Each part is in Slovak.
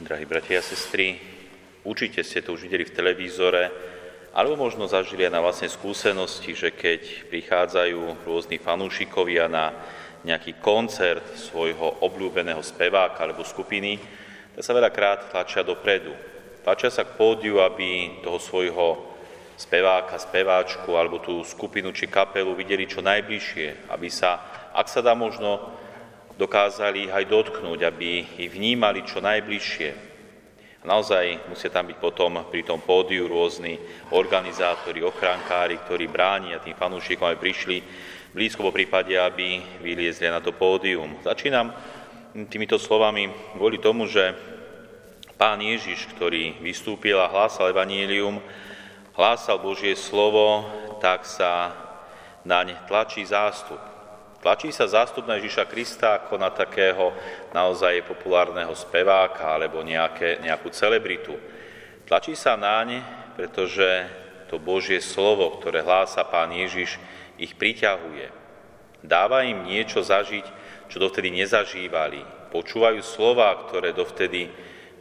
Drahí bratia a sestry, určite ste to už videli v televízore, alebo možno zažili aj na vlastnej skúsenosti, že keď prichádzajú rôzni fanúšikovia na nejaký koncert svojho obľúbeného speváka alebo skupiny, tak sa veľakrát tlačia dopredu. Tlačia sa k pódiu, aby toho svojho speváka, speváčku alebo tú skupinu či kapelu videli čo najbližšie, aby sa, ak sa dá možno, dokázali ich aj dotknúť, aby ich vnímali čo najbližšie. Naozaj musia tam byť potom pri tom pódiu rôzni organizátori, ochrankári, ktorí bránia tým fanúšikom, aby prišli blízko, po prípade, aby vyliezli na to pódium. Začínam týmito slovami kvôli tomu, že Pán Ježiš, ktorý vystúpil a hlásal evanjelium, hlásal Božie slovo, tak sa naň tlačí zástup. Tlačí sa zástup na Ježiša Krista ako na takého naozaj populárneho speváka alebo nejakú celebritu. Tlačí sa naň, pretože to Božie slovo, ktoré hlása Pán Ježiš, ich priťahuje. Dáva im niečo zažiť, čo dovtedy nezažívali. Počúvajú slová, ktoré dovtedy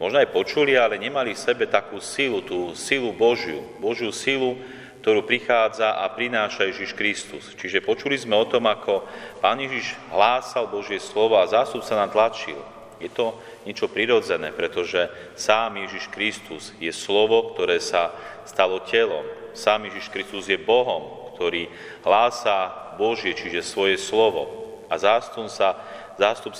možno aj počuli, ale nemali v sebe takú silu, tú silu Božiu. Božiu silu, ktorú prichádza a prináša Ježiš Kristus. Čiže počuli sme o tom, ako Pán Ježiš hlásal Božie slovo a zástup sa nám tlačil. Je to niečo prirodzené, pretože sám Ježiš Kristus je slovo, ktoré sa stalo telom. Sám Ježiš Kristus je Bohom, ktorý hlása Božie, čiže svoje slovo. A zástup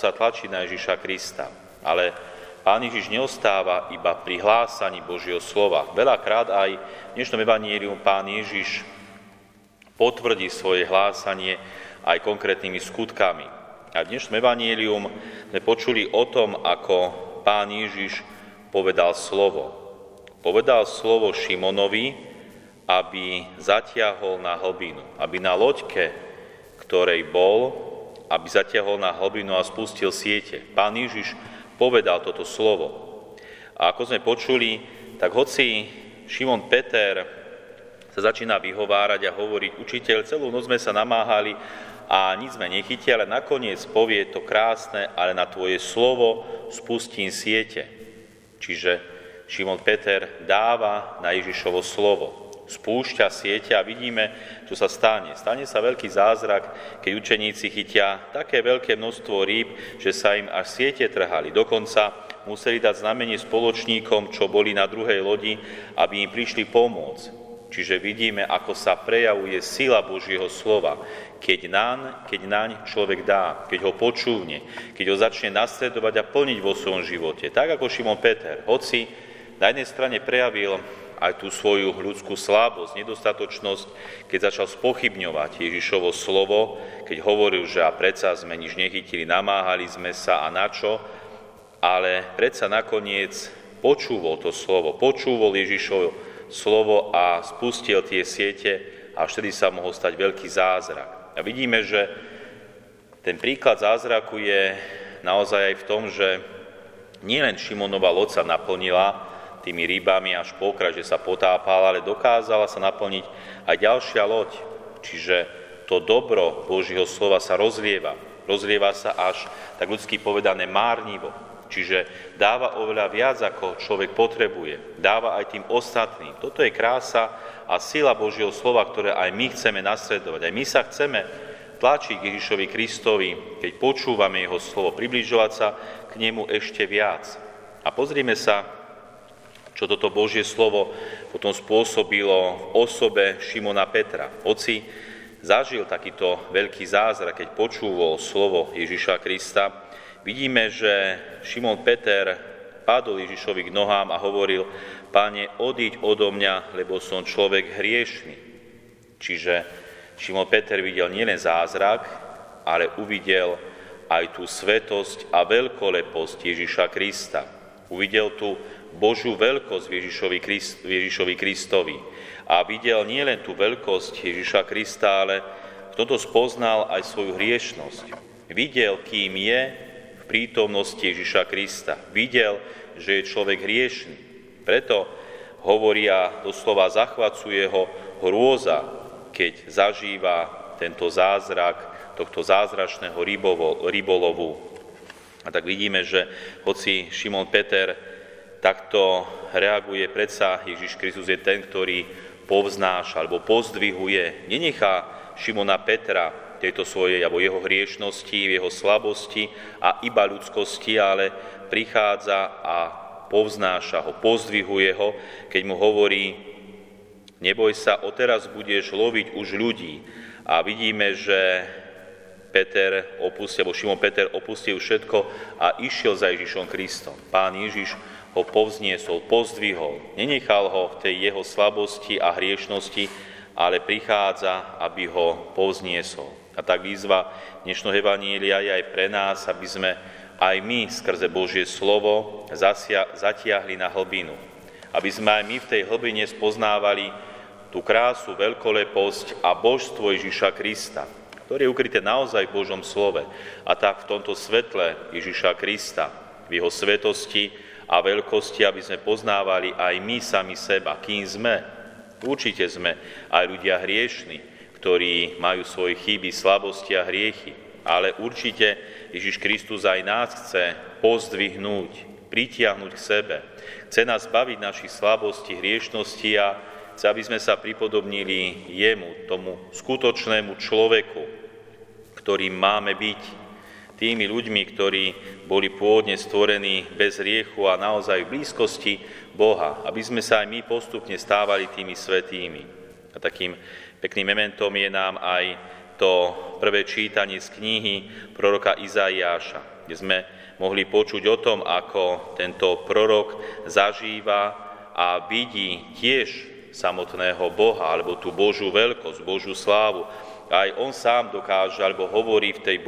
sa tlačí na Ježiša Krista. Ale Pán Ježiš neostáva iba pri hlásaní Božieho slova. Veľakrát aj v dnešnom evanjeliu Pán Ježiš potvrdí svoje hlásanie aj konkrétnymi skutkami. A v dnešnom evanjeliu sme počuli o tom, ako Pán Ježiš povedal slovo. Povedal slovo Šimonovi, aby zatiahol na hlbinu, aby na loďke, ktorej bol, aby zatiahol na hlbinu a spustil siete. Pán Ježiš povedal toto slovo. A ako sme počuli, tak hoci Šimon Peter sa začína vyhovárať a hovoriť: učiteľ, celú noc sme sa namáhali a nič sme nechytili, ale nakoniec povie to krásne, ale na tvoje slovo spustím siete. Čiže Šimon Peter dáva na Ježišovo slovo. Spúšťa siete a vidíme, čo sa stane. Stane sa veľký zázrak, keď učeníci chytia také veľké množstvo rýb, že sa im až siete trhali. Dokonca museli dať znamenie spoločníkom, čo boli na druhej lodi, aby im prišli pomôcť. Čiže vidíme, ako sa prejavuje sila Božieho slova. Keď naň človek dá, keď ho počúvne, keď ho začne nasledovať a plniť vo svojom živote. Tak ako Šimon Peter, hoci na jednej strane prejavil aj tú svoju ľudskú slabosť, nedostatočnosť, keď začal spochybňovať Ježišovo slovo, keď hovoril, že a predsa sme nič nechytili, namáhali sme sa a na čo, ale predsa nakoniec počúval to slovo, počúval Ježišovo slovo a spustil tie siete a vtedy sa mohol stať veľký zázrak. A vidíme, že ten príklad zázraku je naozaj aj v tom, že nielen Šimonova loď sa naplnila tými rybami až po kraj, že sa potápala, ale dokázala sa naplniť aj ďalšia loď. Čiže to dobro Božieho slova sa rozlieva. Rozlieva sa až, tak ľudsky povedané, márnivo. Čiže dáva oveľa viac, ako človek potrebuje. Dáva aj tým ostatným. Toto je krása a sila Božieho slova, ktoré aj my chceme nasledovať. Aj my sa chceme tlačiť k Ježišovi Kristovi, keď počúvame jeho slovo, približovať sa k nemu ešte viac. A pozrime sa, čo toto Božie slovo potom spôsobilo v osobe Šimona Petra. Hoci zažil takýto veľký zázrak, keď počúval slovo Ježiša Krista, vidíme, že Šimon Peter padol Ježišovi k nohám a hovoril: Pane, odíď odo mňa, lebo som človek hriešny. Čiže Šimon Peter videl nielen zázrak, ale uvidel aj tú svetosť a veľkoleposť Ježiša Krista. Uvidel tú Božiu veľkosť Ježišovi Kristovi. A videl nielen tú veľkosť Ježiša Krista, ale toto spoznal aj svoju hriešnosť. Videl, kým je v prítomnosti Ježiša Krista. Videl, že je človek hriešný. Preto hovoria, doslova zachvacuje ho hrôza, keď zažíva tento zázrak, tohto zázračného rybolovu. A tak vidíme, že hoci Šimon Peter takto reaguje, predsa Ježiš Kristus je ten, ktorý povznáša alebo pozdvihuje, nenechá Šimona Petra tejto svojej alebo jeho hriešnosti, v jeho slabosti a iba ľudskosti, ale prichádza a povznáša ho, pozdvihuje ho, keď mu hovorí: neboj sa, odteraz budeš loviť už ľudí. A vidíme, že Šimon Peter opustil všetko a išiel za Ježišom Kristom. Pán Ježiš ho povzniesol, pozdvihol, nenechal ho v tej jeho slabosti a hriešnosti, ale prichádza, aby ho povzniesol. A tak výzva dnešného evanília je aj pre nás, aby sme aj my skrze Božie slovo zatiahli na hlbinu. Aby sme aj my v tej hlbine spoznávali tú krásu, veľkoleposť a božstvo Ježiša Krista, ktoré je ukryté naozaj v Božom slove. A tak v tomto svetle Ježiša Krista, v jeho svetosti a veľkosti, aby sme poznávali aj my sami seba, kým sme. Určite sme aj ľudia hriešni, ktorí majú svoje chyby, slabosti a hriechy. Ale určite Ježiš Kristus aj nás chce pozdvihnúť, pritiahnuť k sebe. Chce nás zbaviť našich slabostí, hriešnosti a chce, aby sme sa pripodobnili jemu, tomu skutočnému človeku, ktorým máme byť, tými ľuďmi, ktorí boli pôvodne stvorení bez hriechu a naozaj v blízkosti Boha, aby sme sa aj my postupne stávali tými svätými. A takým pekným mementom je nám aj to prvé čítanie z knihy proroka Izaiáša, kde sme mohli počuť o tom, ako tento prorok zažíva a vidí tiež samotného Boha, alebo tú Božú veľkosť, Božú slávu. A aj on sám dokáže, alebo hovorí v tej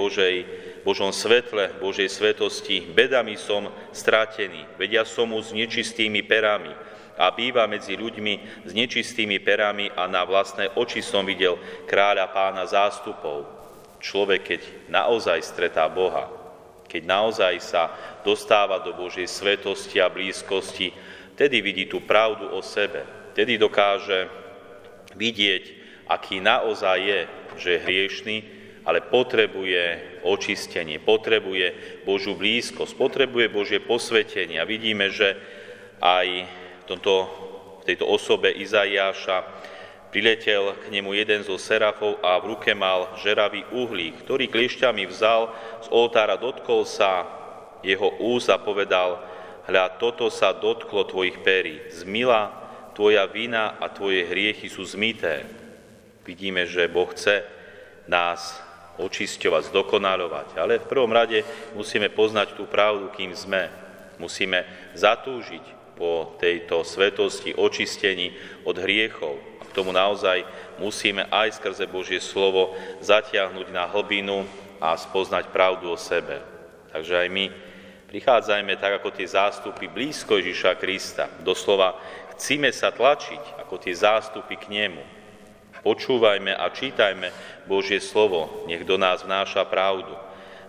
Božom svetle, Božej svetosti: bedami som stratený, veď ja som mu s nečistými perami a býva medzi ľuďmi s nečistými perami a na vlastné oči som videl kráľa pána zástupov. Človek, keď naozaj stretá Boha, keď naozaj sa dostáva do Božej svetosti a blízkosti, vtedy vidí tú pravdu o sebe, vtedy dokáže vidieť, aký naozaj je, že je hriešný, ale potrebuje očistenie, potrebuje Božú blízkosť, potrebuje Božie posvetenie. A vidíme, že aj v tejto osobe Izaiáša priletel k nemu jeden zo serafov a v ruke mal žeravý uhlík, ktorý kliešťami vzal z oltára, dotkol sa jeho úst a povedal: hľa, toto sa dotklo tvojich perí, zmila tvoja vina a tvoje hriechy sú zmité. Vidíme, že Boh chce nás očisťovať, zdokonalovať, ale v prvom rade musíme poznať tú pravdu, kým sme. Musíme zatúžiť po tejto svetosti, očistení od hriechov. A k tomu naozaj musíme aj skrze Božie slovo zatiahnuť na hlbinu a spoznať pravdu o sebe. Takže aj my prichádzajme tak, ako tie zástupy, blízko Ježiša Krista. Doslova chcíme sa tlačiť, ako tie zástupy k nemu. Počúvajme a čítajme Božie slovo, nech do nás vnáša pravdu.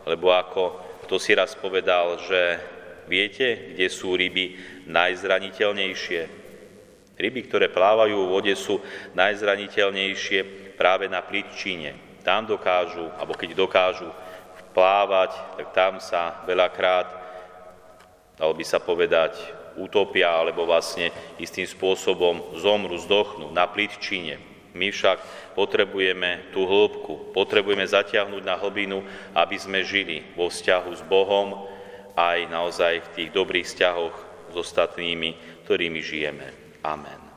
Lebo ako kto si raz povedal, že viete, kde sú ryby najzraniteľnejšie? Ryby, ktoré plávajú v vode, sú najzraniteľnejšie práve na plitčine. Tam dokážu, alebo keď dokážu plávať, tak tam sa veľakrát, dalo by sa povedať, utopia, alebo vlastne istým spôsobom zomru, zdochnú na plitčine. My však potrebujeme tú hĺbku, potrebujeme zatiahnuť na hlbinu, aby sme žili vo vzťahu s Bohom aj naozaj v tých dobrých vzťahoch s ostatnými, ktorými žijeme. Amen.